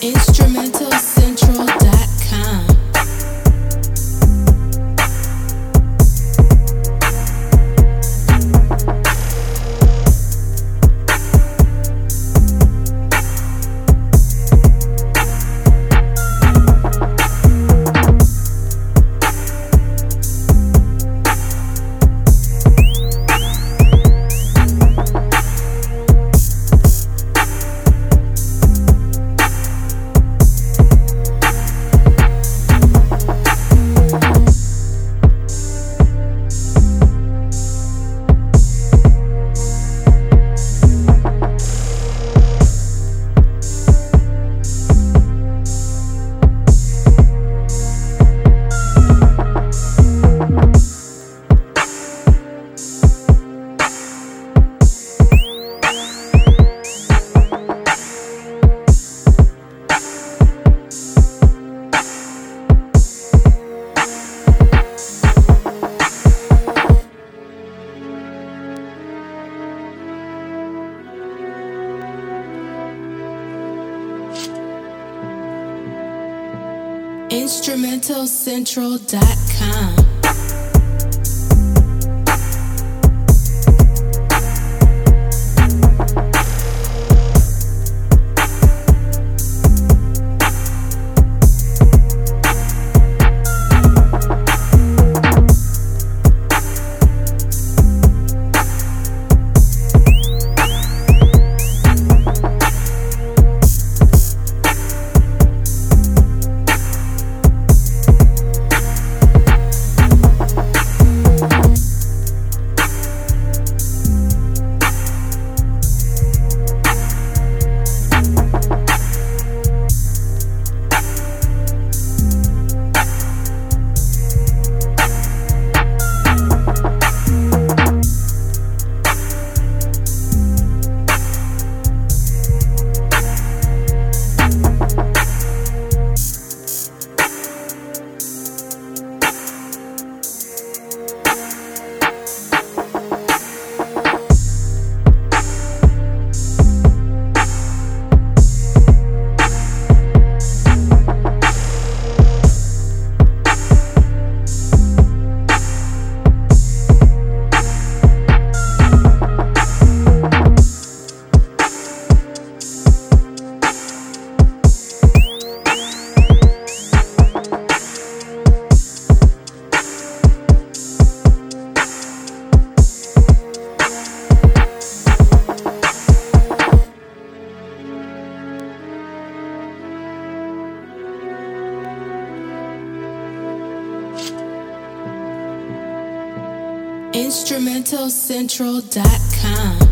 InstrumentalCentral.com. InstrumentalCentral.com. InstrumentalCentral.com.